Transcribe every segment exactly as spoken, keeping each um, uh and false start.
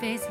Face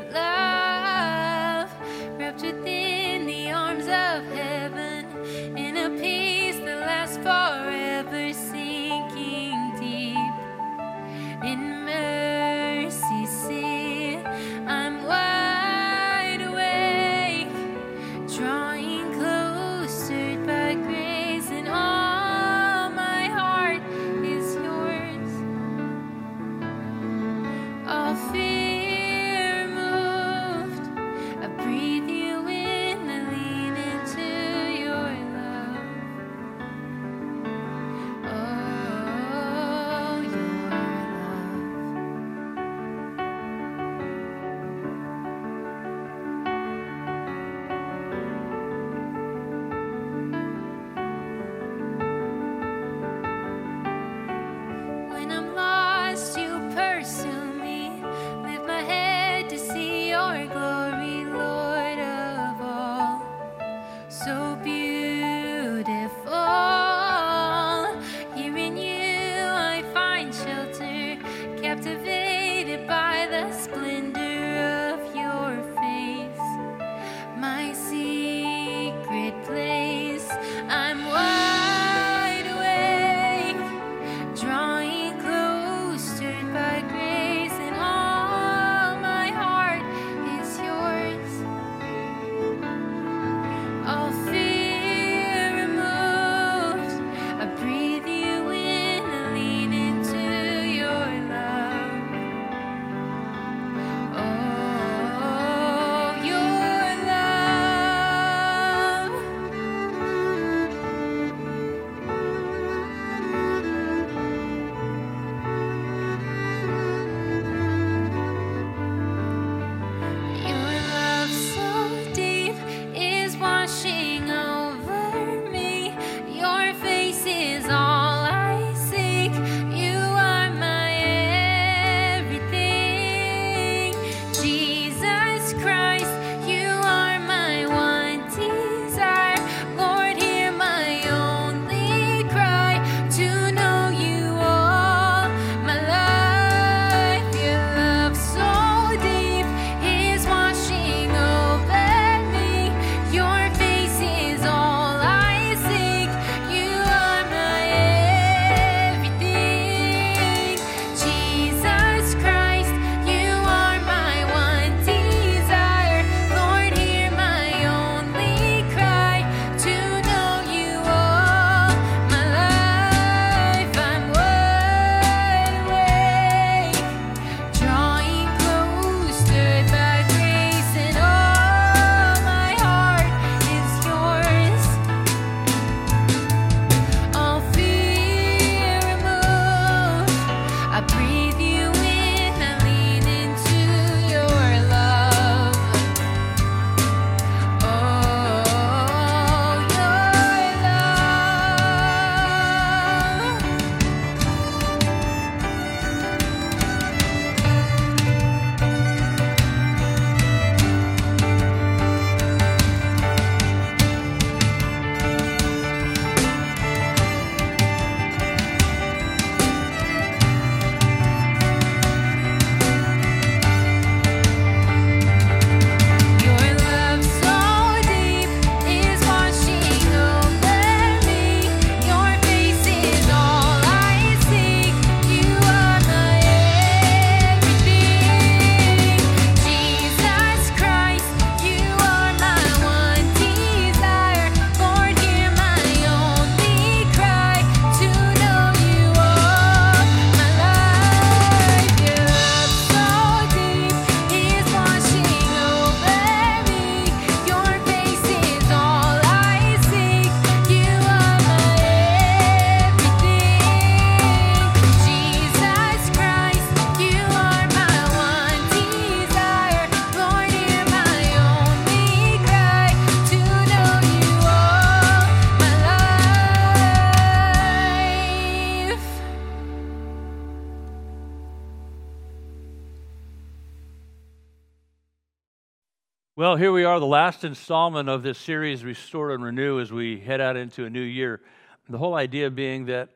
Well, here we are, the last installment of this series, Restore and Renew, as we head out into a new year. The whole idea being that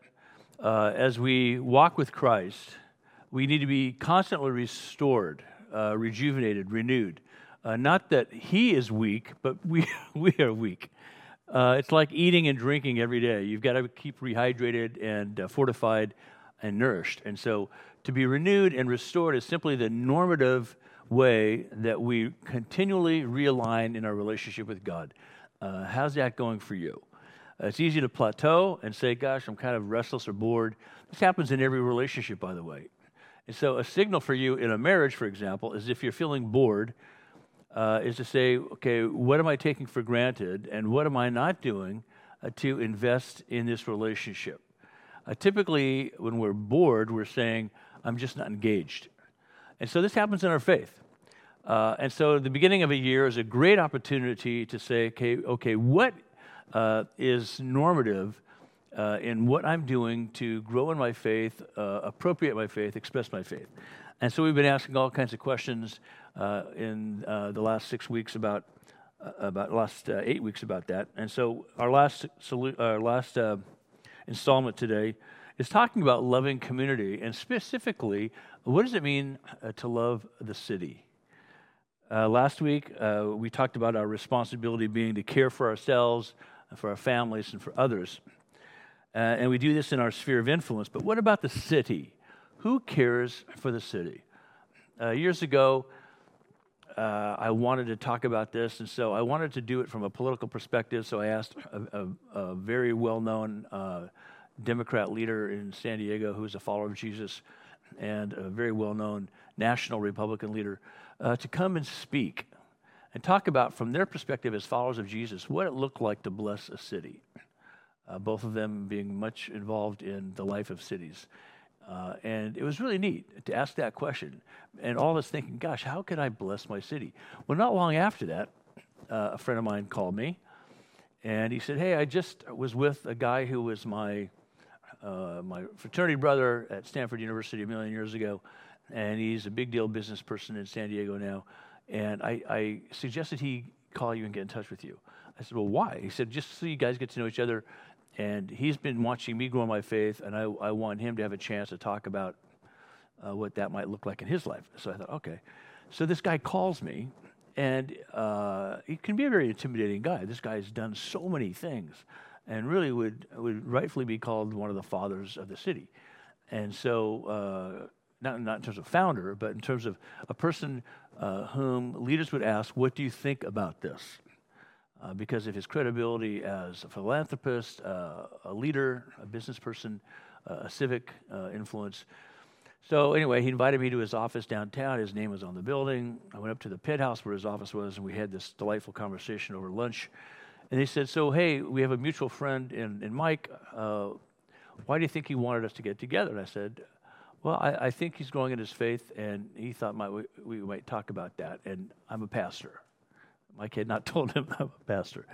uh, as we walk with Christ, we need to be constantly restored, uh, rejuvenated, renewed. Uh, not that He is weak, but we we are weak. Uh, it's like eating and drinking every day. You've got to keep rehydrated and uh, fortified and nourished. And so to be renewed and restored is simply the normative way that we continually realign in our relationship with God. Uh, how's that going for you? Uh, it's easy to plateau and say, gosh, I'm kind of restless or bored. This happens in every relationship, by the way. And so a signal for you in a marriage, for example, is if you're feeling bored, uh, is to say, okay, what am I taking for granted and what am I not doing uh, to invest in this relationship? Uh, typically, when we're bored, we're saying, I'm just not engaged. And so this happens in our faith. Uh, and so the beginning of a year is a great opportunity to say, okay, okay, what uh, is normative uh, in what I'm doing to grow in my faith, uh, appropriate my faith, express my faith? And so we've been asking all kinds of questions uh, in uh, the last six weeks about, uh, about last uh, eight weeks about that. And so our last solu- our last uh, installment today is talking about loving community, and specifically, what does it mean uh, to love the city? Uh, last week, uh, we talked about our responsibility being to care for ourselves, and for our families, and for others. Uh, and we do this in our sphere of influence. But what about the city? Who cares for the city? Uh, years ago, uh, I wanted to talk about this, and so I wanted to do it from a political perspective, so I asked a, a, a very well-known uh, Democrat leader in San Diego who is a follower of Jesus and a very well-known national Republican leader, uh, to come and speak and talk about, from their perspective as followers of Jesus, what it looked like to bless a city, uh, both of them being much involved in the life of cities. Uh, and it was really neat to ask that question. And all of us thinking, gosh, how can I bless my city? Well, not long after that, uh, a friend of mine called me, and he said, hey, I just was with a guy who was my... Uh, my fraternity brother at Stanford University a million years ago, and he's a big deal business person in San Diego now, and I, I suggested he call you and get in touch with you. I said, well, why? He said, just so you guys get to know each other, and he's been watching me grow my faith, and I, I want him to have a chance to talk about uh, what that might look like in his life. So I thought, okay. So this guy calls me, and uh, he can be a very intimidating guy. This guy's done so many things, and really would would rightfully be called one of the fathers of the city. And so, uh, not, not in terms of founder, but in terms of a person uh, whom leaders would ask, what do you think about this? Uh, because of his credibility as a philanthropist, uh, a leader, a business person, uh, a civic uh, influence. So anyway, he invited me to his office downtown. His name was on the building. I went up to the pit house where his office was, and we had this delightful conversation over lunch. And he said, so, hey, we have a mutual friend in, in Mike. Uh, why do you think he wanted us to get together? And I said, well, I, I think he's growing in his faith, and he thought my, we, we might talk about that. And I'm a pastor. Mike had not told him I'm a pastor.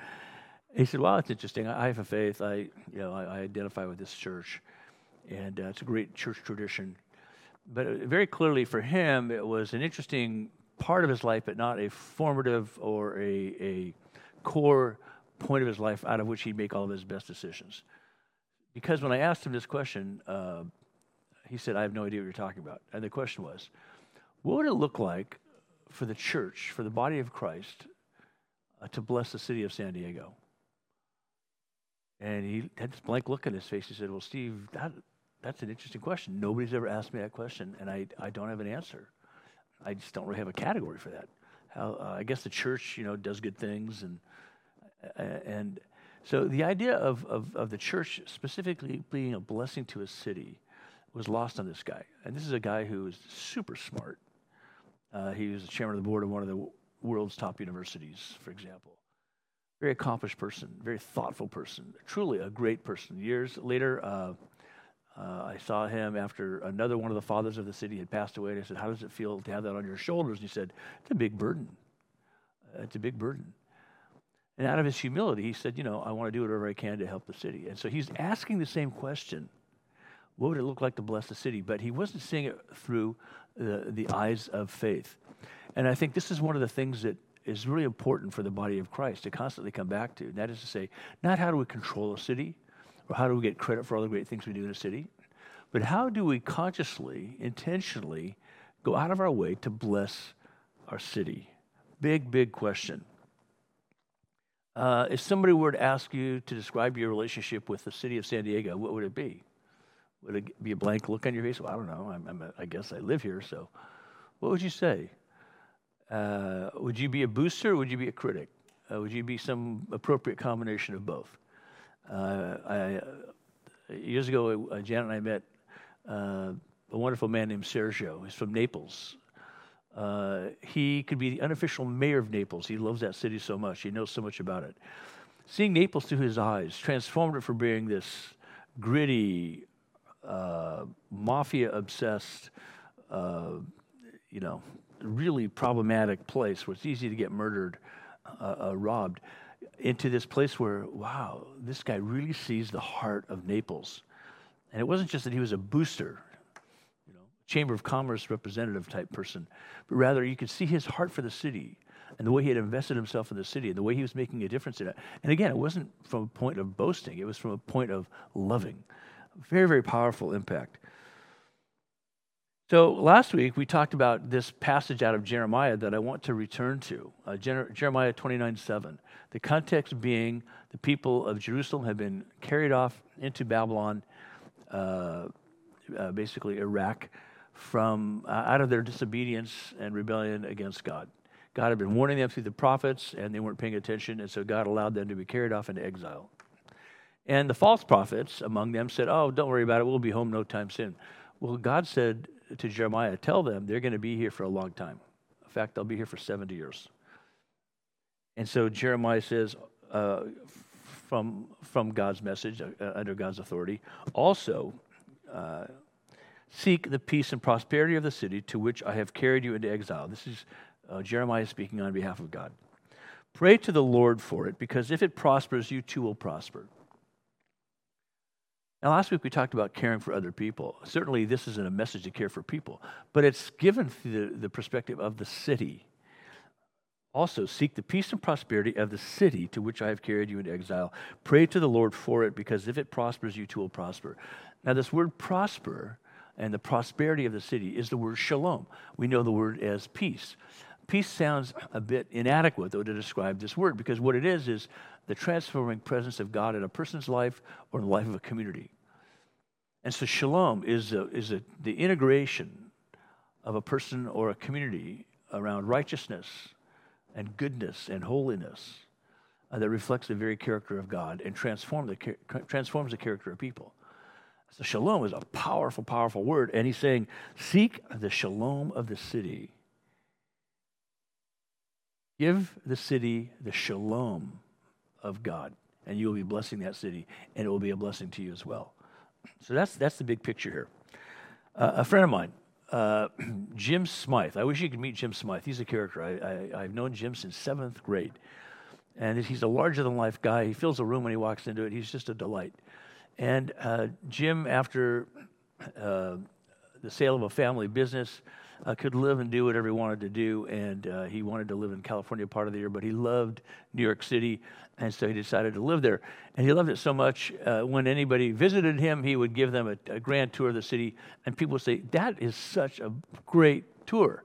He said, well, that's interesting. I, I have a faith. I, you know, I, I identify with this church, and uh, it's a great church tradition. But very clearly for him, it was an interesting part of his life, but not a formative or a, a core point of his life out of which he'd make all of his best decisions. Because when I asked him this question, uh, he said, I have no idea what you're talking about. And the question was, what would it look like for the church, for the body of Christ, uh, to bless the city of San Diego? And he had this blank look on his face. He said, well, Steve, that that's an interesting question. Nobody's ever asked me that question, and I, I don't have an answer. I just don't really have a category for that. How, uh, I guess the church, you know, does good things, and And so the idea of, of, of the church specifically being a blessing to a city was lost on this guy. And this is a guy who is super smart. Uh, he was the chairman of the board of one of the world's top universities, for example. Very accomplished person, very thoughtful person, truly a great person. Years later, uh, uh, I saw him after another one of the fathers of the city had passed away, and I said, how does it feel to have that on your shoulders? And he said, it's a big burden. Uh, it's a big burden. And out of his humility, he said, you know, I want to do whatever I can to help the city. And so he's asking the same question. What would it look like to bless the city? But he wasn't seeing it through the, the eyes of faith. And I think this is one of the things that is really important for the body of Christ to constantly come back to. And that is to say, not how do we control a city or how do we get credit for all the great things we do in a city, but how do we consciously, intentionally go out of our way to bless our city? Big, big question. Uh, if somebody were to ask you to describe your relationship with the city of San Diego, what would it be? Would it be a blank look on your face? Well, I don't know. I'm, I'm a, I guess I live here, so what would you say? Uh, would you be a booster or would you be a critic? Uh, would you be some appropriate combination of both? Uh, I, years ago, uh, Janet and I met uh, a wonderful man named Sergio. He's from Naples. Uh, he could be the unofficial mayor of Naples. He loves that city so much. He knows so much about it. Seeing Naples through his eyes transformed it from being this gritty, uh, mafia-obsessed, uh, you know, really problematic place where it's easy to get murdered, uh, uh, robbed, into this place where, wow, this guy really sees the heart of Naples. And it wasn't just that he was a booster, Chamber of Commerce representative type person, but rather you could see his heart for the city and the way he had invested himself in the city and the way he was making a difference in it. And again, it wasn't from a point of boasting. It was from a point of loving. Very, very powerful impact. So last week we talked about this passage out of Jeremiah that I want to return to, uh, Jer- Jeremiah twenty-nine seven. The context being the people of Jerusalem have been carried off into Babylon, uh, uh, basically Iraq, from uh, out of their disobedience and rebellion against God. God had been warning them through the prophets, and they weren't paying attention, and so God allowed them to be carried off into exile. And the false prophets among them said, oh, don't worry about it, we'll be home no time soon. Well, God said to Jeremiah, tell them they're going to be here for a long time. In fact, they'll be here for seventy years. And so Jeremiah says, uh, from, from God's message, uh, under God's authority, also... Uh, seek the peace and prosperity of the city to which I have carried you into exile. This is uh, Jeremiah speaking on behalf of God. Pray to the Lord for it, because if it prospers, you too will prosper. Now, last week we talked about caring for other people. Certainly this isn't a message to care for people, but it's given through the, the perspective of the city. Also, seek the peace and prosperity of the city to which I have carried you into exile. Pray to the Lord for it, because if it prospers, you too will prosper. Now, this word prosper and the prosperity of the city is the word shalom. We know the word as peace. Peace sounds a bit inadequate, though, to describe this word, because what it is is the transforming presence of God in a person's life or in the life of a community. And so shalom is a, is a, the integration of a person or a community around righteousness and goodness and holiness uh, that reflects the very character of God and transform the, transforms the character of people. So shalom is a powerful, powerful word, and he's saying, seek the shalom of the city. Give the city the shalom of God, and you will be blessing that city, and it will be a blessing to you as well. So that's that's the big picture here. Uh, a friend of mine, uh, Jim Smythe, I wish you could meet Jim Smythe. He's a character. I, I, I've known Jim since seventh grade, and he's a larger-than-life guy. He fills a room when he walks into it. He's just a delight. And uh, Jim, after uh, the sale of a family business, uh, could live and do whatever he wanted to do, and uh, he wanted to live in California part of the year, but he loved New York City, and so he decided to live there. And he loved it so much, uh, when anybody visited him, he would give them a, a grand tour of the city, and people would say, that is such a great tour.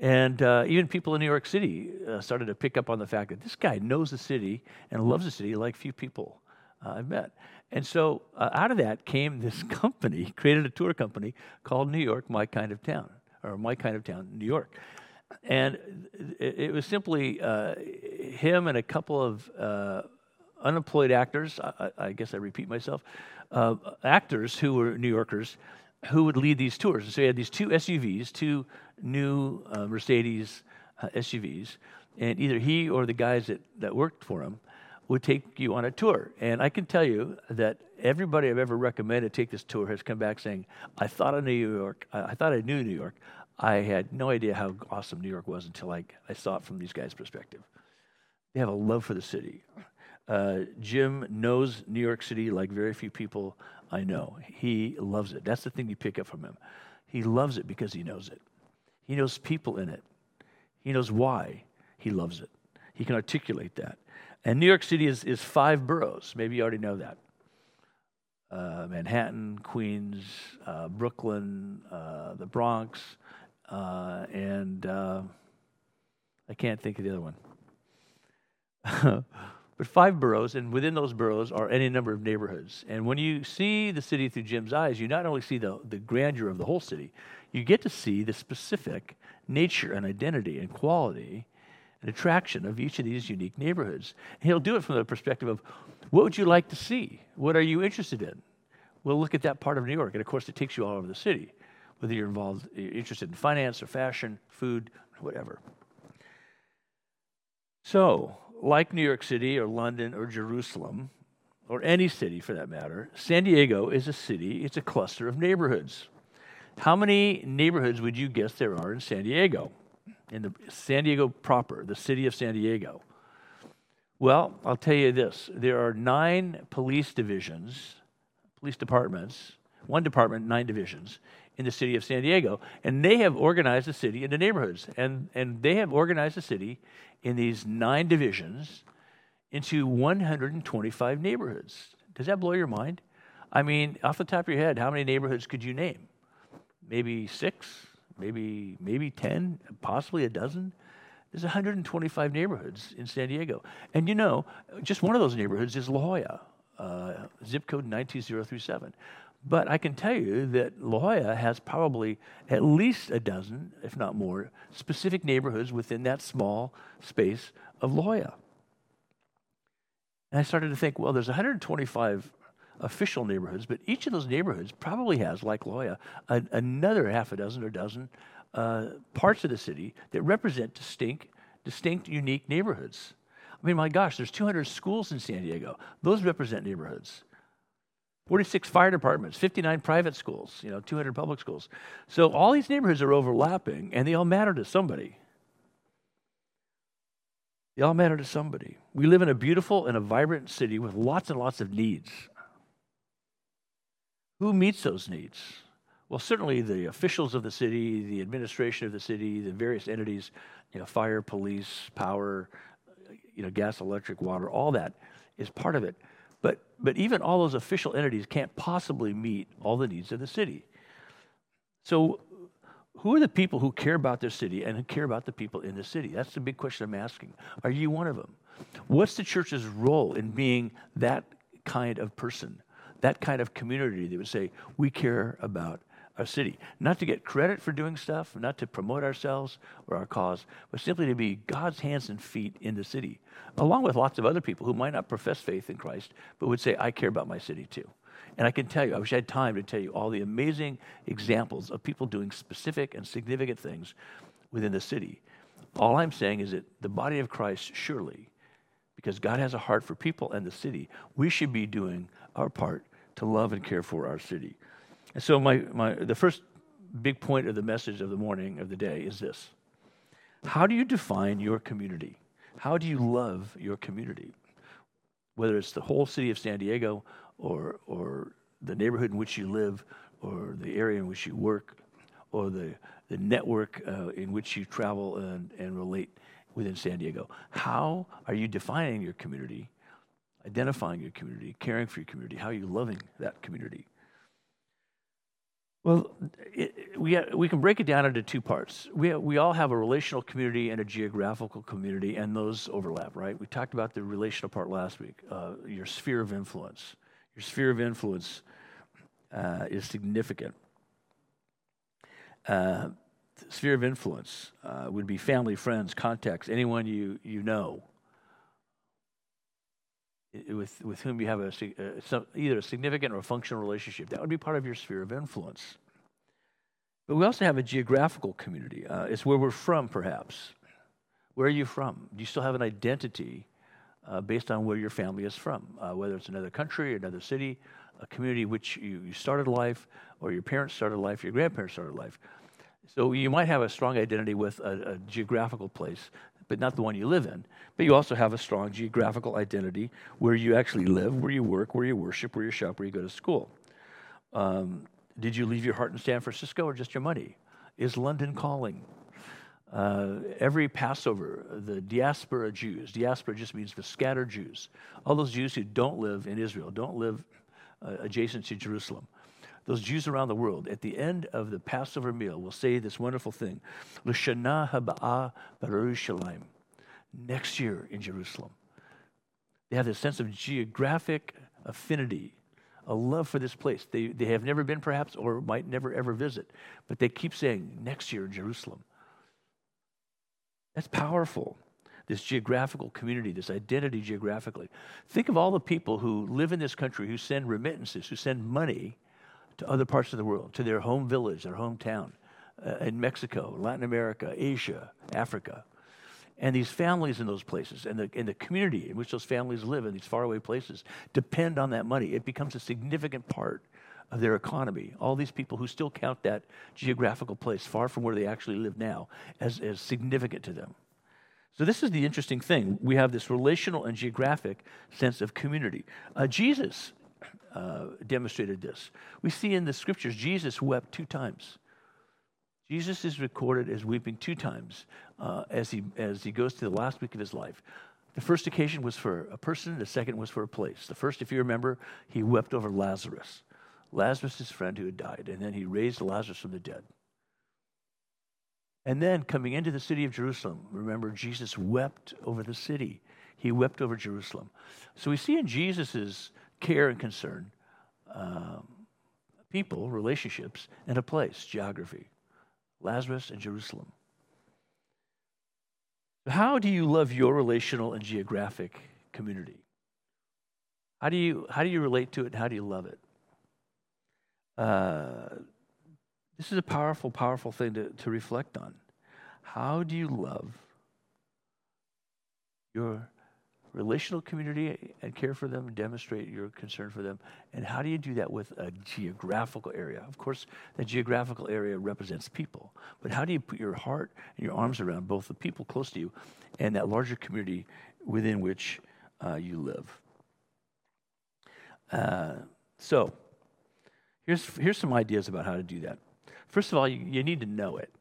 And uh, even people in New York City uh, started to pick up on the fact that this guy knows the city and loves the city like few people uh, I've met. And so uh, out of that came this company, created a tour company called New York, My Kind of Town, or My Kind of Town, New York. And it, it was simply uh, him and a couple of uh, unemployed actors, I, I guess I repeat myself, uh, actors who were New Yorkers who would lead these tours. And so he had these two S U Vs, two new uh, Mercedes uh, S U Vs, and either he or the guys that, that worked for him would take you on a tour. And I can tell you that everybody I've ever recommended take this tour has come back saying, I thought I knew New York, I thought I knew New York. I had no idea how awesome New York was until I, I saw it from these guys' perspective. They have a love for the city. Uh, Jim knows New York City like very few people I know. He loves it. That's the thing you pick up from him. He loves it because he knows it. He knows people in it. He knows why. He loves it. He can articulate that. And New York City is, is five boroughs. Maybe you already know that. Uh, Manhattan, Queens, uh, Brooklyn, uh, the Bronx, uh, and uh, I can't think of the other one. But five boroughs, and within those boroughs are any number of neighborhoods. And when you see the city through Jim's eyes, you not only see the, the grandeur of the whole city, you get to see the specific nature and identity and quality and attraction of each of these unique neighborhoods. And he'll do it from the perspective of, what would you like to see? What are you interested in? Well, look at that part of New York. And, of course, it takes you all over the city, whether you're involved, you're interested in finance or fashion, food, whatever. So, like New York City or London or Jerusalem, or any city for that matter, San Diego is a city, it's a cluster of neighborhoods. How many neighborhoods would you guess there are in San Diego? In the San Diego proper, the city of San Diego? Well, I'll tell you this. There are nine police divisions, police departments, one department, nine divisions, in the city of San Diego, and they have organized the city into neighborhoods, and, and they have organized the city in these nine divisions into one hundred twenty-five neighborhoods. Does that blow your mind? I mean, off the top of your head, how many neighborhoods could you name? Maybe six, maybe maybe ten, possibly a dozen. There's one hundred twenty-five neighborhoods in San Diego. And you know, just one of those neighborhoods is La Jolla, uh, zip code nine two zero three seven. But I can tell you that La Jolla has probably at least a dozen, if not more, specific neighborhoods within that small space of La Jolla. And I started to think, well, there's one hundred twenty-five official neighborhoods, but each of those neighborhoods probably has, like La Jolla, a, another half a dozen or dozen uh, parts of the city that represent distinct, distinct, unique neighborhoods. I mean, my gosh, there's two hundred schools in San Diego. Those represent neighborhoods. forty-six fire departments, fifty-nine private schools, you know, two hundred public schools. So all these neighborhoods are overlapping, and they all matter to somebody. They all matter to somebody. We live in a beautiful and a vibrant city with lots and lots of needs. Who meets those needs? Well, certainly the officials of the city, the administration of the city, the various entities, you know, fire, police, power, you know, gas, electric, water, all that is part of it. But but even all those official entities can't possibly meet all the needs of the city. So who are the people who care about their city and who care about the people in the city? That's the big question I'm asking. Are you one of them? What's the church's role in being that kind of person, that kind of community that would say, we care about our city? Not to get credit for doing stuff, not to promote ourselves or our cause, but simply to be God's hands and feet in the city, along with lots of other people who might not profess faith in Christ, but would say, I care about my city too. And I can tell you, I wish I had time to tell you all the amazing examples of people doing specific and significant things within the city. All I'm saying is that the body of Christ, surely, because God has a heart for people and the city, we should be doing our part to love and care for our city. And so my, my the first big point of the message of the morning, of the day, is this. How do you define your community? How do you love your community? Whether it's the whole city of San Diego or or the neighborhood in which you live or the area in which you work or the, the network uh, in which you travel and, and relate within San Diego. How are you defining your community, identifying your community, caring for your community? How are you loving that community? Well, it, we we can break it down into two parts. We we all have a relational community and a geographical community, and those overlap, right? We talked about the relational part last week, uh, your sphere of influence. Your sphere of influence uh, is significant. Uh, sphere of influence uh, would be family, friends, contacts, anyone you, you know with with whom you have a, a some, either a significant or a functional relationship. That would be part of your sphere of influence. But we also have a geographical community. Uh, it's where we're from, perhaps. Where are you from? Do you still have an identity uh, based on where your family is from, uh, whether it's another country, another city, a community which you, you started life, or your parents started life, your grandparents started life? So you might have a strong identity with a, a geographical place, but not the one you live in. But you also have a strong geographical identity where you actually live, where you work, where you worship, where you shop, where you go to school. Um, did you leave your heart in San Francisco or just your money? Is London calling? Uh, every Passover, the diaspora Jews, diaspora just means the scattered Jews, all those Jews who don't live in Israel, don't live uh, adjacent to Jerusalem, those Jews around the world, at the end of the Passover meal will say this wonderful thing, L'shana haba'ah b'Yerushalayim, next year in Jerusalem. They have this sense of geographic affinity, a love for this place. They, they have never been perhaps or might never ever visit, but they keep saying next year in Jerusalem. That's powerful, this geographical community, this identity geographically. Think of all the people who live in this country, who send remittances, who send money to other parts of the world, to their home village, their hometown, uh, in Mexico, Latin America, Asia, Africa. And these families in those places and the, and the community in which those families live in these faraway places depend on that money. It becomes a significant part of their economy, all these people who still count that geographical place far from where they actually live now as, as significant to them. So this is the interesting thing. We have this relational and geographic sense of community. Uh, Jesus uh, demonstrated this. We see in the scriptures, Jesus wept two times. Jesus is recorded as weeping two times uh, as he as he goes to the last week of his life. The first occasion was for a person, the second was for a place. The first, if you remember, he wept over Lazarus. Lazarus, his friend who had died, and then he raised Lazarus from the dead. And then coming into the city of Jerusalem, remember, Jesus wept over the city. He wept over Jerusalem. So we see in Jesus' care and concern, um, people, relationships, and a place, geography, Lazarus and Jerusalem. How do you love your relational and geographic community? How do you, how do you relate to it, and how do you love it? Uh, this is a powerful, powerful thing to, to reflect on. How do you love your relational community and care for them, demonstrate your concern for them, and how do you do that with a geographical area? Of course, the geographical area represents people, but how do you put your heart and your arms around both the people close to you and that larger community within which uh, you live? Uh, so, Here's here's some ideas about how to do that. First of all, you, you need to know it.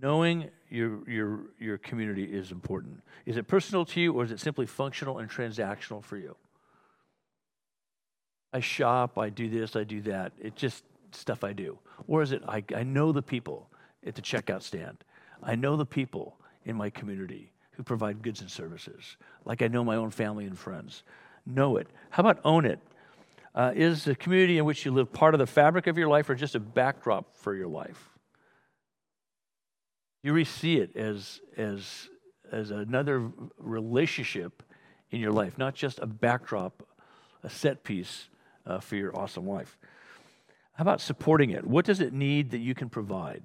Knowing your your your community is important. Is it personal to you, or is it simply functional and transactional for you? I shop, I do this, I do that. It's just stuff I do. Or is it I, I know the people at the checkout stand. I know the people in my community who provide goods and services, like I know my own family and friends. Know it. How about own it? Uh, is the community in which you live part of the fabric of your life or just a backdrop for your life? You really see it as, as, as another relationship in your life, not just a backdrop, a set piece uh, for your awesome life. How about supporting it? What does it need that you can provide?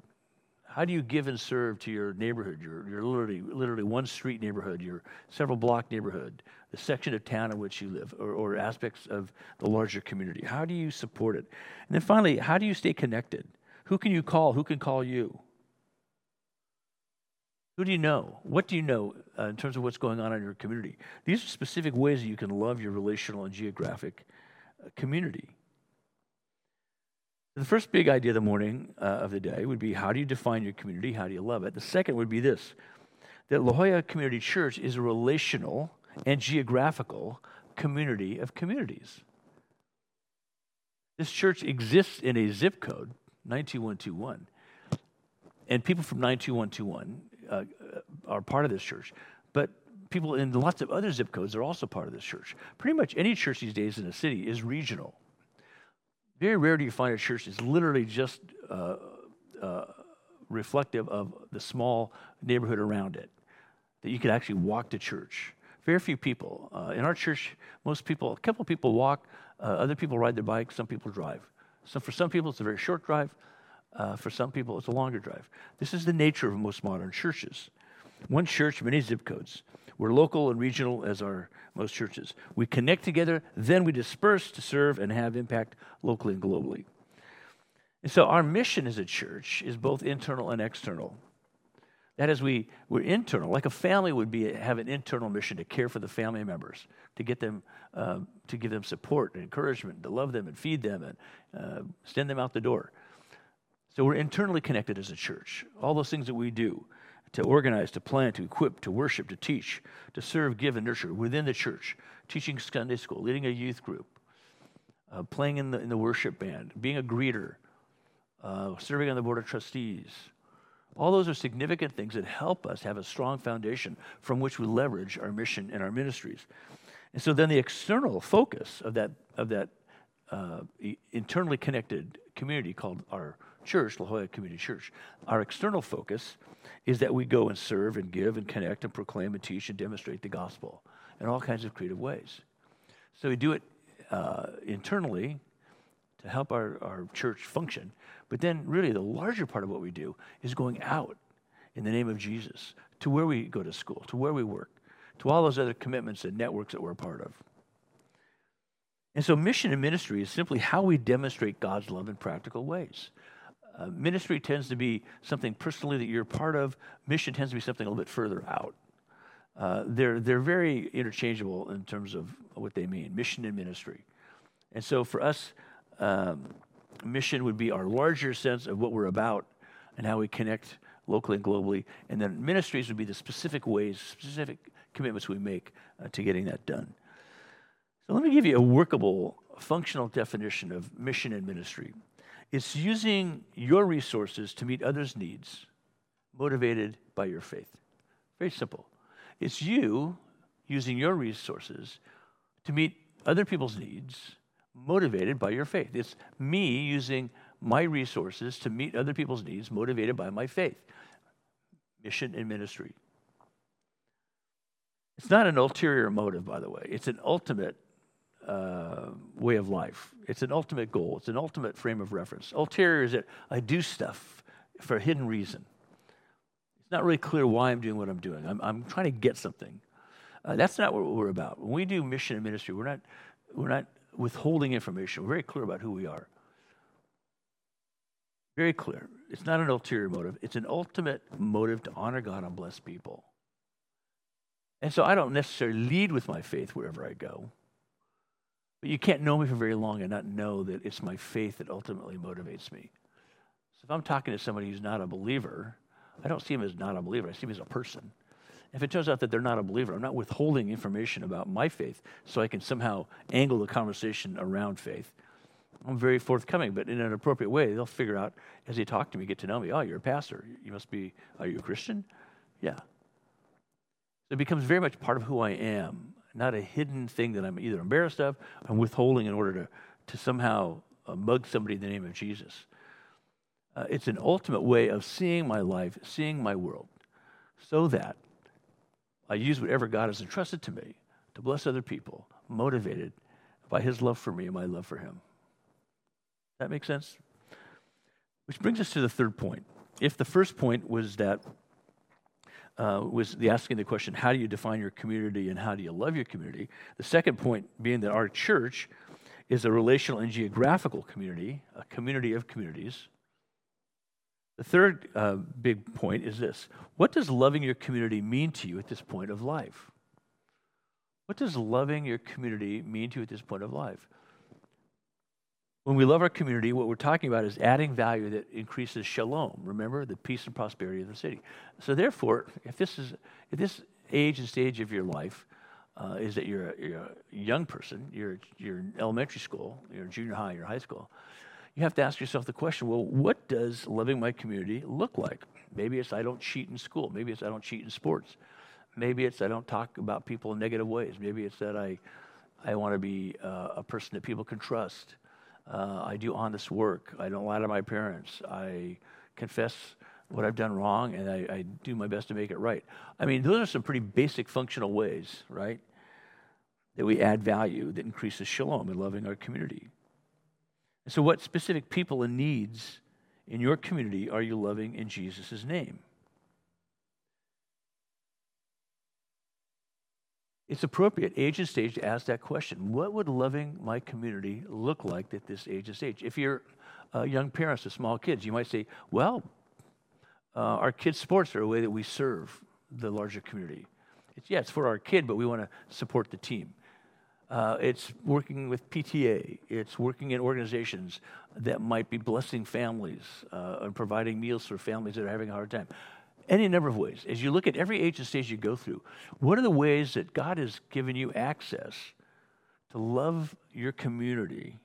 How do you give and serve to your neighborhood, your, your literally, literally one street neighborhood, your several block neighborhood, the section of town in which you live, or, or aspects of the larger community? How do you support it? And then finally, how do you stay connected? Who can you call? Who can call you? Who do you know? What do you know uh, in terms of what's going on in your community? These are specific ways that you can love your relational and geographic uh, community. The first big idea of the morning uh, of the day would be, how do you define your community? How do you love it? The second would be this, that La Jolla Community Church is a relational and geographical community of communities. This church exists in a zip code, nine two one two one, and people from nine two one two one uh, are part of this church, but people in lots of other zip codes are also part of this church. Pretty much any church these days in a city is regional. Very rare do you find a church that's literally just uh, uh, reflective of the small neighborhood around it, that you could actually walk to church. Very few people. Uh, in our church, most people, a couple people walk, uh, other people ride their bike, some people drive. So for some people, it's a very short drive. Uh, for some people, it's a longer drive. This is the nature of most modern churches. One church, many zip codes. We're local and regional as are most churches. We connect together, then we disperse to serve and have impact locally and globally. And so our mission as a church is both internal and external. That is, we, we're internal, like a family would be have an internal mission to care for the family members, to get them, uh, to give them support and encouragement, to love them and feed them and uh, send them out the door. So we're internally connected as a church, all those things that we do. to organize, to plan, to equip, to worship, to teach, to serve, give, and nurture within the church, teaching Sunday school, leading a youth group, uh, playing in the, in the worship band, being a greeter, uh, serving on the board of trustees. All those are significant things that help us have a strong foundation from which we leverage our mission and our ministries. And so then the external focus of that of that uh, internally connected community called our church, La Jolla Community Church, our external focus is that we go and serve and give and connect and proclaim and teach and demonstrate the gospel in all kinds of creative ways. So we do it uh, internally to help our, our church function, but then really the larger part of what we do is going out in the name of Jesus to where we go to school, to where we work, to all those other commitments and networks that we're a part of. And so mission and ministry is simply how we demonstrate God's love in practical ways. Uh, ministry tends to be something personally that you're part of. Mission tends to be something a little bit further out. Uh, they're they're very interchangeable in terms of what they mean, mission and ministry. And so for us, um, mission would be our larger sense of what we're about and how we connect locally and globally. And then ministries would be the specific ways, specific commitments we make uh, to getting that done. So let me give you a workable, functional definition of mission and ministry. It's using your resources to meet others' needs, motivated by your faith. Very simple. It's you using your resources to meet other people's needs, motivated by your faith. It's me using my resources to meet other people's needs, motivated by my faith. Mission and ministry. It's not an ulterior motive, by the way. It's an ultimate Uh, way of life. It's an ultimate goal. It's an ultimate frame of reference. Ulterior is that I do stuff for a hidden reason. It's not really clear why I'm doing what I'm doing. I'm, I'm trying to get something. Uh, that's not what we're about. When we do mission and ministry, we're not we're not withholding information. We're very clear about who we are. Very clear. It's not an ulterior motive. It's an ultimate motive to honor God and bless people. And so I don't necessarily lead with my faith wherever I go. But you can't know me for very long and not know that it's my faith that ultimately motivates me. So if I'm talking to somebody who's not a believer, I don't see him as not a believer. I see him as a person. If it turns out that they're not a believer, I'm not withholding information about my faith so I can somehow angle the conversation around faith. I'm very forthcoming, but in an appropriate way, they'll figure out as they talk to me, get to know me, oh, you're a pastor. You must be, are you a Christian? Yeah. It becomes very much part of who I am. Not a hidden thing that I'm either embarrassed of, I'm withholding in order to, to somehow uh, mug somebody in the name of Jesus. Uh, it's an ultimate way of seeing my life, seeing my world, so that I use whatever God has entrusted to me to bless other people, motivated by his love for me and my love for him. That makes sense? Which brings us to the third point. If the first point was that Uh, was the asking the question, how do you define your community and how do you love your community? The second point being that our church is a relational and geographical community, a community of communities. The third uh, big point is this. What does loving your community mean to you at this point of life? What does loving your community mean to you at this point of life? When we love our community, what we're talking about is adding value that increases shalom. Remember, the peace and prosperity of the city. So therefore, if this is if this age and stage of your life uh, is that you're a, you're a young person, you're you're in elementary school, you're in junior high, you're in high school, you have to ask yourself the question, well, what does loving my community look like? Maybe it's I don't cheat in school. Maybe it's I don't cheat in sports. Maybe it's I don't talk about people in negative ways. Maybe it's that I, I want to be uh, a person that people can trust. Uh, I do honest work. I don't lie to my parents. I confess what I've done wrong, and I, I do my best to make it right. I mean, those are some pretty basic functional ways, right, that we add value that increases shalom in loving our community. And so what specific people and needs in your community are you loving in Jesus' name? It's appropriate, age and stage, to ask that question. What would loving my community look like at this age and stage? If you're uh, young parents of small kids, you might say, well, uh, our kids' sports are a way that we serve the larger community. It's, yeah, it's for our kid, but we want to support the team. Uh, it's working with P T A. It's working in organizations that might be blessing families uh, and providing meals for families that are having a hard time. any number of ways. As you look at every age and stage you go through, what are the ways that God has given you access to love your community?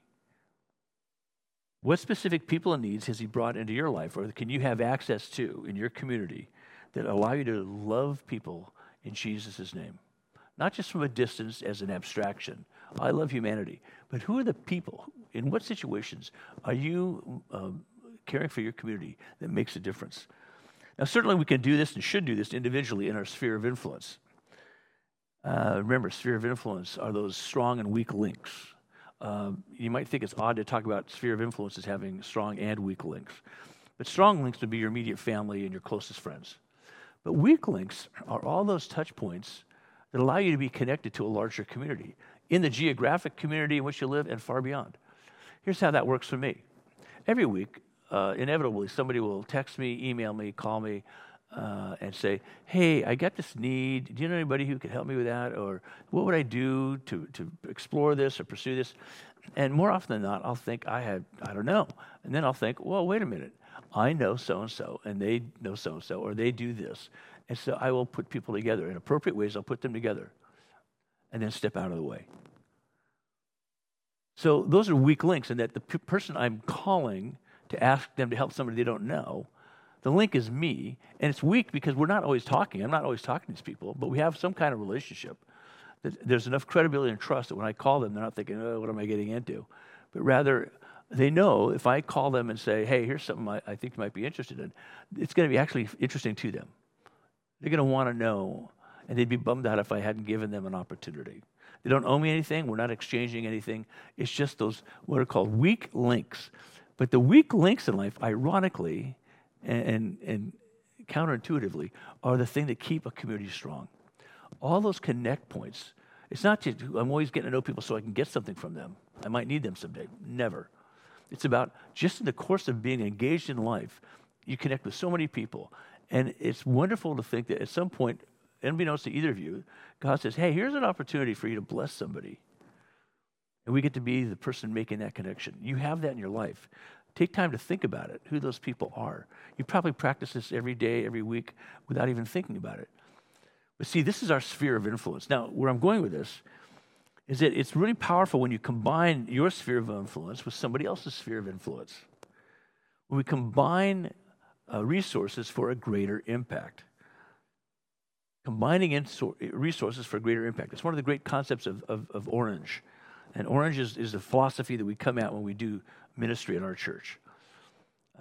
What specific people and needs has he brought into your life, or can you have access to in your community that allow you to love people in Jesus' name? Not just from a distance as an abstraction. I love humanity. But who are the people? In what situations are you um, caring for your community that makes a difference? Now, certainly we can do this and should do this individually in our sphere of influence. Uh, remember, sphere of influence are those strong and weak links. Um, you might think it's odd to talk about sphere of influence as having strong and weak links. But strong links would be your immediate family and your closest friends. But weak links are all those touch points that allow you to be connected to a larger community, in the geographic community in which you live and far beyond. Here's how that works for me. Every week, uh, inevitably, somebody will text me, email me, call me, uh, and say, hey, I got this need. Do you know anybody who could help me with that? Or what would I do to, to explore this or pursue this? And more often than not, I'll think, I had, I don't know. And then I'll think, well, wait a minute. I know so-and-so, and they know so-and-so, or they do this. And so I will put people together. In appropriate ways, I'll put them together and then step out of the way. So those are weak links in that the p- person I'm calling to ask them to help somebody they don't know, the link is me, and it's weak because we're not always talking. I'm not always talking to these people, but we have some kind of relationship that there's enough credibility and trust that when I call them, they're not thinking, oh, what am I getting into? But rather, they know if I call them and say, hey, here's something I, I think you might be interested in, it's going to be actually interesting to them. They're going to want to know, and they'd be bummed out if I hadn't given them an opportunity. They don't owe me anything. We're not exchanging anything. It's just those what are called weak links. But the weak links in life, ironically and, and, and counterintuitively, are the thing that keep a community strong. All those connect points. It's not just I'm always getting to know people so I can get something from them. I might need them someday. Never. It's about just in the course of being engaged in life, you connect with so many people. And it's wonderful to think that at some point, unbeknownst to either of you, God says, hey, here's an opportunity for you to bless somebody. And we get to be the person making that connection. You have that in your life. Take time to think about it, who those people are. You probably practice this every day, every week, without even thinking about it. But see, this is our sphere of influence. Now, where I'm going with this is that it's really powerful when you combine your sphere of influence with somebody else's sphere of influence. When we combine Uh, resources for a greater impact. Combining insor- resources for greater impact. It's one of the great concepts of, of, of Orange. And Orange is, is the philosophy that we come at when we do ministry in our church.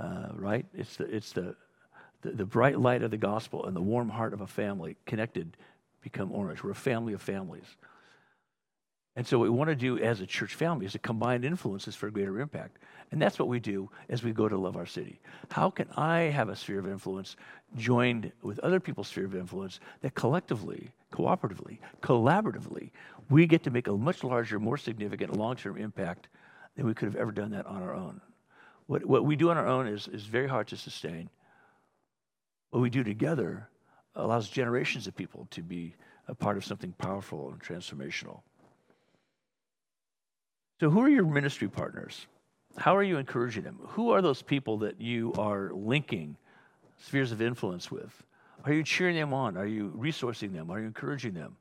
Uh, right? It's, the, it's the, the, the bright light of the gospel and the warm heart of a family connected become Orange. We're a family of families. And so what we want to do as a church family is to combine influences for greater impact. And that's what we do as we go to love our city. How can I have a sphere of influence joined with other people's sphere of influence that collectively, cooperatively, collaboratively, we get to make a much larger, more significant long-term impact than we could have ever done that on our own? What what we do on our own is, is very hard to sustain. What we do together allows generations of people to be a part of something powerful and transformational. So who are your ministry partners? How are you encouraging them? Who are those people that you are linking spheres of influence with? Are you cheering them on? Are you resourcing them? Are you encouraging them?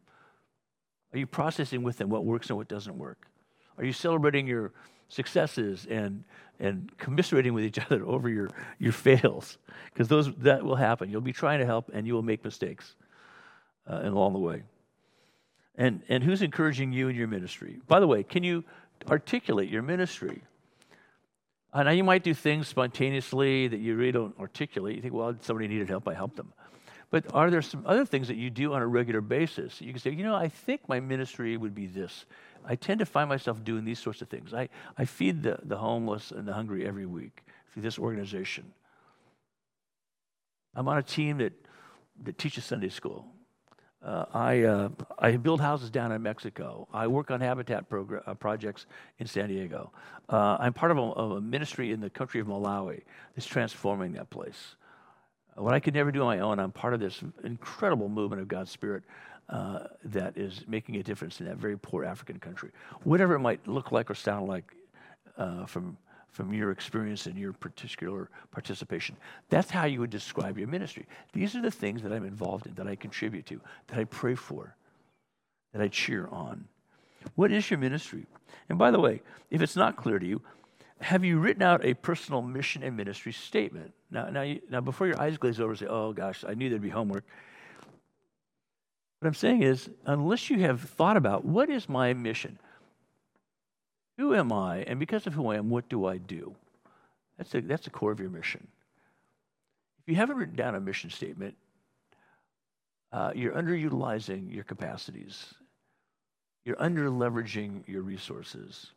Are you processing with them what works and what doesn't work? Are you celebrating your successes and and commiserating with each other over your, your fails? Because those that will happen. You'll be trying to help and you will make mistakes uh, along the way. And and who's encouraging you in your ministry? By the way, can you articulate your ministry? Uh, now, you might do things spontaneously that you really don't articulate. You think, well, somebody needed help, I helped them. But are there some other things that you do on a regular basis? You can say, you know, I think my ministry would be this. I tend to find myself doing these sorts of things. I, I feed the, the homeless and the hungry every week through this organization. I'm on a team that, that teaches Sunday school. Uh, I uh, I build houses down in Mexico. I work on habitat progr- uh, projects in San Diego. Uh, I'm part of a, of a ministry in the country of Malawi that's transforming that place. What I could never do on my own, I'm part of this incredible movement of God's Spirit uh, that is making a difference in that very poor African country. Whatever it might look like or sound like uh, from from your experience and your particular participation. That's how you would describe your ministry. These are the things that I'm involved in, that I contribute to, that I pray for, that I cheer on. What is your ministry? And by the way, if it's not clear to you, have you written out a personal mission and ministry statement? Now, now, you, now before your eyes glaze over and say, oh gosh, I knew there'd be homework. What I'm saying is, unless you have thought about, what is my mission? Who am I? And because of who I am, what do I do? That's the, that's the core of your mission. If you haven't written down a mission statement, uh, you're underutilizing your capacities. You're underleveraging your resources.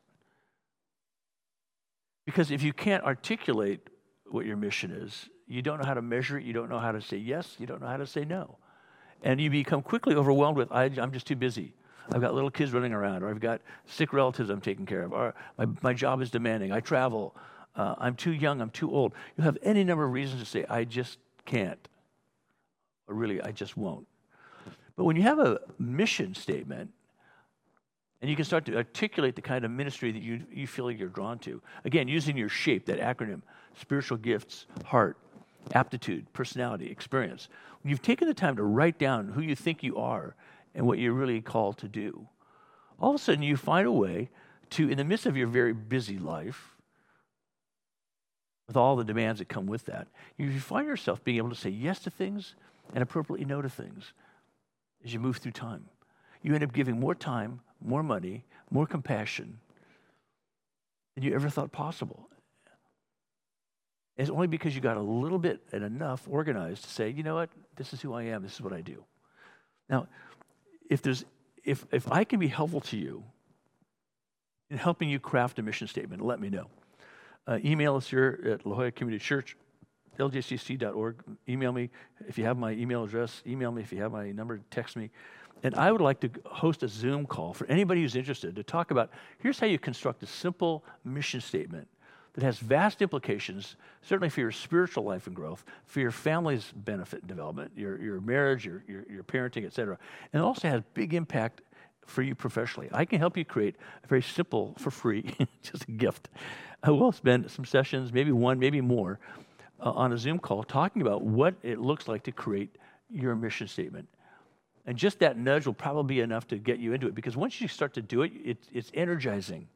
Because if you can't articulate what your mission is, you don't know how to measure it, you don't know how to say yes, you don't know how to say no. And you become quickly overwhelmed with, I, I'm just too busy. I've got little kids running around, or I've got sick relatives I'm taking care of, or my, my job is demanding, I travel, uh, I'm too young, I'm too old. You have any number of reasons to say, I just can't, or really, I just won't. But when you have a mission statement, and you can start to articulate the kind of ministry that you, you feel like you're drawn to, again, using your SHAPE, that acronym, spiritual gifts, heart, aptitude, personality, experience. When you've taken the time to write down who you think you are and what you're really called to do, all of a sudden you find a way to, in the midst of your very busy life, with all the demands that come with that, you find yourself being able to say yes to things and appropriately no to things as you move through time. You end up giving more time, more money, more compassion than you ever thought possible. It's only because you got a little bit and enough organized to say, you know what, this is who I am, this is what I do. Now, if there's, if if I can be helpful to you in helping you craft a mission statement, let me know. Uh, email us here at La Jolla Community Church, L J C C dot org. Email me if you have my email address. Email me if you have my number. Text me. And I would like to host a Zoom call for anybody who's interested to talk about, here's how you construct a simple mission statement that has vast implications, certainly for your spiritual life and growth, for your family's benefit and development, your, your marriage, your, your, your parenting, et cetera. And it also has big impact for you professionally. I can help you create a very simple, for free, just a gift. I will spend some sessions, maybe one, maybe more, uh, on a Zoom call talking about what it looks like to create your mission statement. And just that nudge will probably be enough to get you into it, because once you start to do it, it it's energizing.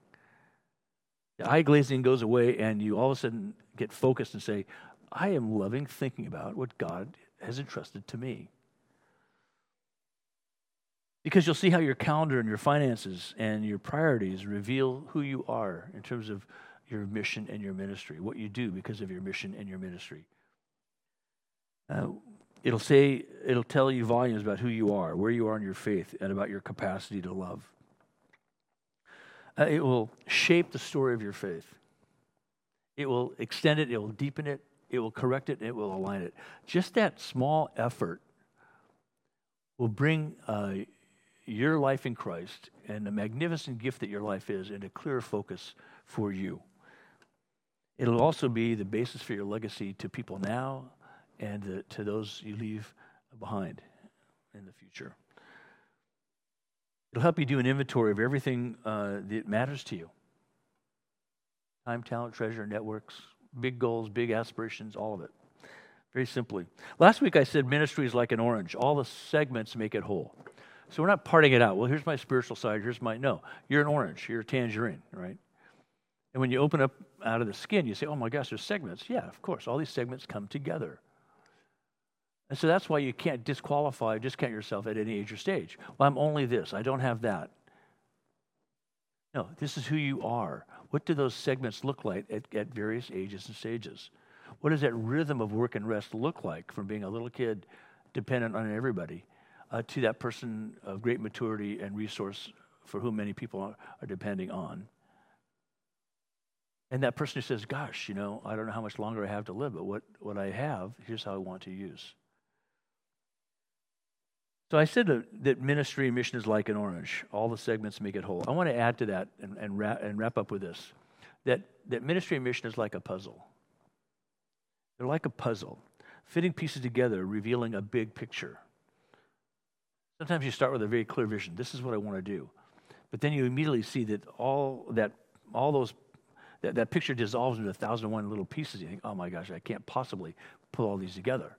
The eye glazing goes away, and you all of a sudden get focused and say, I am loving thinking about what God has entrusted to me. Because you'll see how your calendar and your finances and your priorities reveal who you are in terms of your mission and your ministry, what you do because of your mission and your ministry. Uh, it'll say, it'll tell you volumes about who you are, where you are in your faith, and about your capacity to love. Uh, it will shape the story of your faith. It will extend it, it will deepen it, it will correct it, it will align it. Just that small effort will bring uh, your life in Christ and the magnificent gift that your life is into clearer focus for you. It'll also be the basis for your legacy to people now and the, to those you leave behind in the future. It'll help you do an inventory of everything uh, that matters to you. Time, talent, treasure, networks, big goals, big aspirations, all of it. Very simply. Last week I said ministry is like an orange. All the segments make it whole. So we're not parting it out. Well, here's my spiritual side. Here's my, no. You're an orange. You're a tangerine, right? And when you open up out of the skin, you say, oh my gosh, there's segments. Yeah, of course. All these segments come together. And so that's why you can't disqualify, discount yourself at any age or stage. Well, I'm only this. I don't have that. No, this is who you are. What do those segments look like at, at various ages and stages? What does that rhythm of work and rest look like from being a little kid dependent on everybody uh, to that person of great maturity and resource for whom many people are, are depending on? And that person who says, gosh, you know, I don't know how much longer I have to live, but what, what I have, here's how I want to use. So I said that ministry and mission is like an orange. All the segments make it whole. I want to add to that and, and, wrap, and wrap up with this, that, that ministry and mission is like a puzzle. They're like a puzzle, fitting pieces together, revealing a big picture. Sometimes you start with a very clear vision. This is what I want to do. But then you immediately see that all that all those that, that picture dissolves into a thousand and one little pieces. You think, oh my gosh, I can't possibly pull all these together.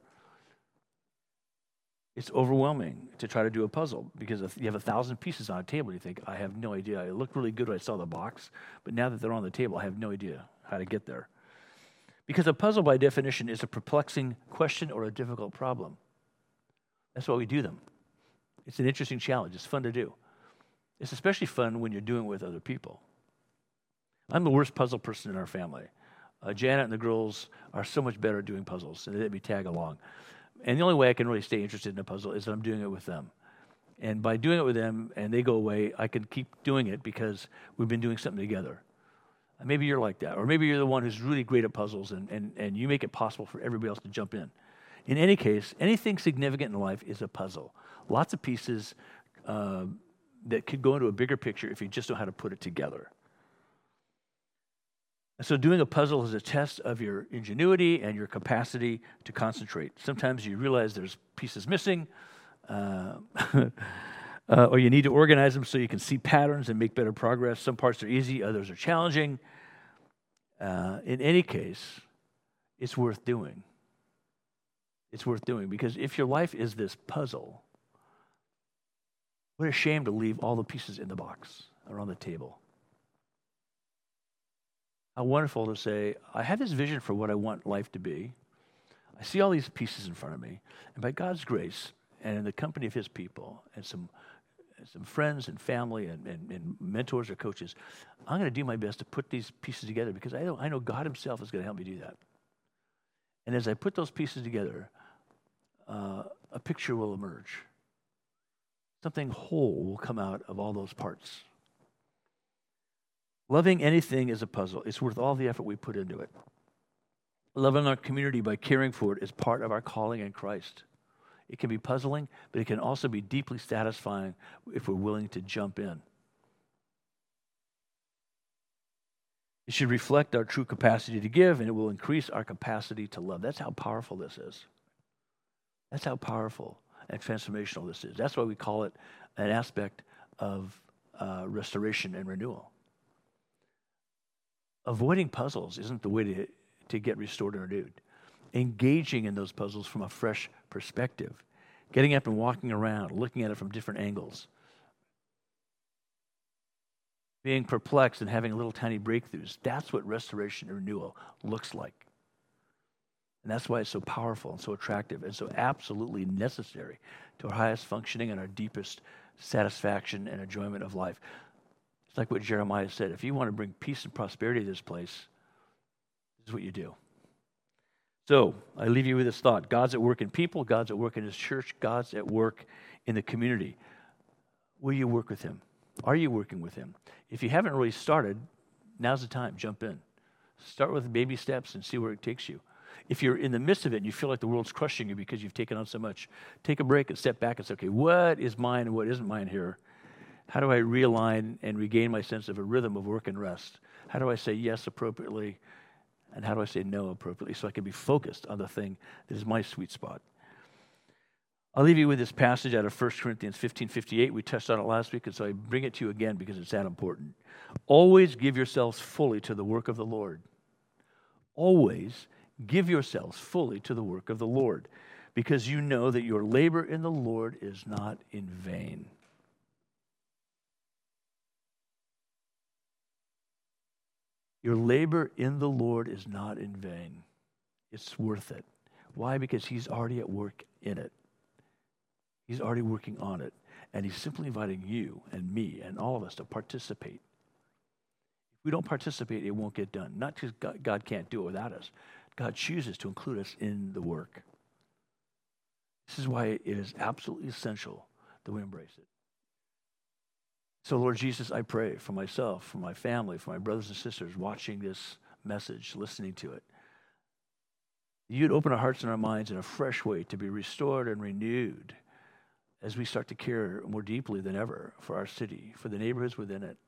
It's overwhelming to try to do a puzzle because if you have a thousand pieces on a table, you think, I have no idea. It looked really good when I saw the box, but now that they're on the table, I have no idea how to get there. Because a puzzle, by definition, is a perplexing question or a difficult problem. That's why we do them. It's an interesting challenge. It's fun to do. It's especially fun when you're doing it with other people. I'm the worst puzzle person in our family. Uh, Janet and the girls are so much better at doing puzzles, and they let me tag along. And the only way I can really stay interested in a puzzle is that I'm doing it with them. And by doing it with them and they go away, I can keep doing it because we've been doing something together. Maybe you're like that. Or maybe you're the one who's really great at puzzles and, and, and you make it possible for everybody else to jump in. In any case, anything significant in life is a puzzle. Lots of pieces uh, that could go into a bigger picture if you just know how to put it together. So doing a puzzle is a test of your ingenuity and your capacity to concentrate. Sometimes you realize there's pieces missing, uh, uh, or you need to organize them so you can see patterns and make better progress. Some parts are easy, others are challenging. Uh, in any case, it's worth doing. It's worth doing because if your life is this puzzle, what a shame to leave all the pieces in the box or on the table. How wonderful to say, I have this vision for what I want life to be. I see all these pieces in front of me. And by God's grace, and in the company of his people, and some some friends and family and, and, and mentors or coaches, I'm going to do my best to put these pieces together because I know, I know God himself is going to help me do that. And as I put those pieces together, uh, a picture will emerge. Something whole will come out of all those parts. Loving anything is a puzzle. It's worth all the effort we put into it. Loving our community by caring for it is part of our calling in Christ. It can be puzzling, but it can also be deeply satisfying if we're willing to jump in. It should reflect our true capacity to give, and it will increase our capacity to love. That's how powerful this is. That's how powerful and transformational this is. That's why we call it an aspect of uh, restoration and renewal. Avoiding puzzles isn't the way to, to get restored and renewed. Engaging in those puzzles from a fresh perspective, getting up and walking around, looking at it from different angles, being perplexed and having little tiny breakthroughs, that's what restoration and renewal looks like. And that's why it's so powerful and so attractive and so absolutely necessary to our highest functioning and our deepest satisfaction and enjoyment of life. It's like what Jeremiah said. If you want to bring peace and prosperity to this place, this is what you do. So I leave you with this thought. God's at work in people. God's at work in his church. God's at work in the community. Will you work with him? Are you working with him? If you haven't really started, now's the time. Jump in. Start with baby steps and see where it takes you. If you're in the midst of it and you feel like the world's crushing you because you've taken on so much, take a break and step back and say, okay, what is mine and what isn't mine here? How do I realign and regain my sense of a rhythm of work and rest? How do I say yes appropriately? And how do I say no appropriately so I can be focused on the thing that is my sweet spot? I'll leave you with this passage out of First Corinthians fifteen fifty-eight. We touched on it last week, and so I bring it to you again because it's that important. Always give yourselves fully to the work of the Lord. Always give yourselves fully to the work of the Lord, because you know that your labor in the Lord is not in vain. Your labor in the Lord is not in vain. It's worth it. Why? Because he's already at work in it. He's already working on it. And he's simply inviting you and me and all of us to participate. If we don't participate, it won't get done. Not because God, God can't do it without us. God chooses to include us in the work. This is why it is absolutely essential that we embrace it. So, Lord Jesus, I pray for myself, for my family, for my brothers and sisters watching this message, listening to it. You'd open our hearts and our minds in a fresh way to be restored and renewed as we start to care more deeply than ever for our city, for the neighborhoods within it.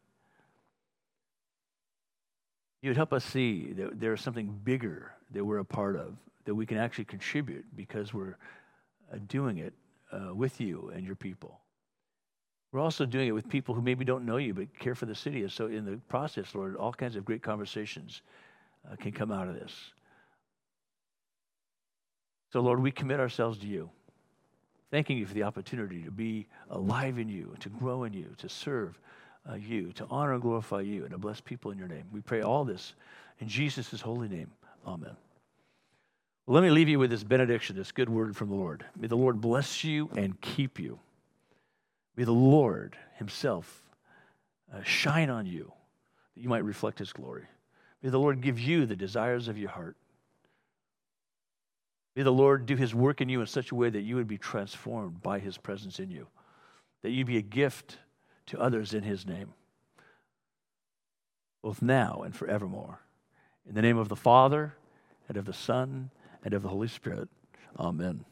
You'd help us see that there is something bigger that we're a part of, that we can actually contribute because we're doing it uh, with you and your people. We're also doing it with people who maybe don't know you but care for the city. And so in the process, Lord, all kinds of great conversations uh, can come out of this. So, Lord, we commit ourselves to you, thanking you for the opportunity to be alive in you, to grow in you, to serve uh, you, to honor and glorify you, and to bless people in your name. We pray all this in Jesus' holy name. Amen. Well, let me leave you with this benediction, this good word from the Lord. May the Lord bless you and keep you. May the Lord himself uh, shine on you, that you might reflect his glory. May the Lord give you the desires of your heart. May the Lord do his work in you in such a way that you would be transformed by his presence in you, that you be a gift to others in his name, both now and forevermore. In the name of the Father, and of the Son, and of the Holy Spirit. Amen.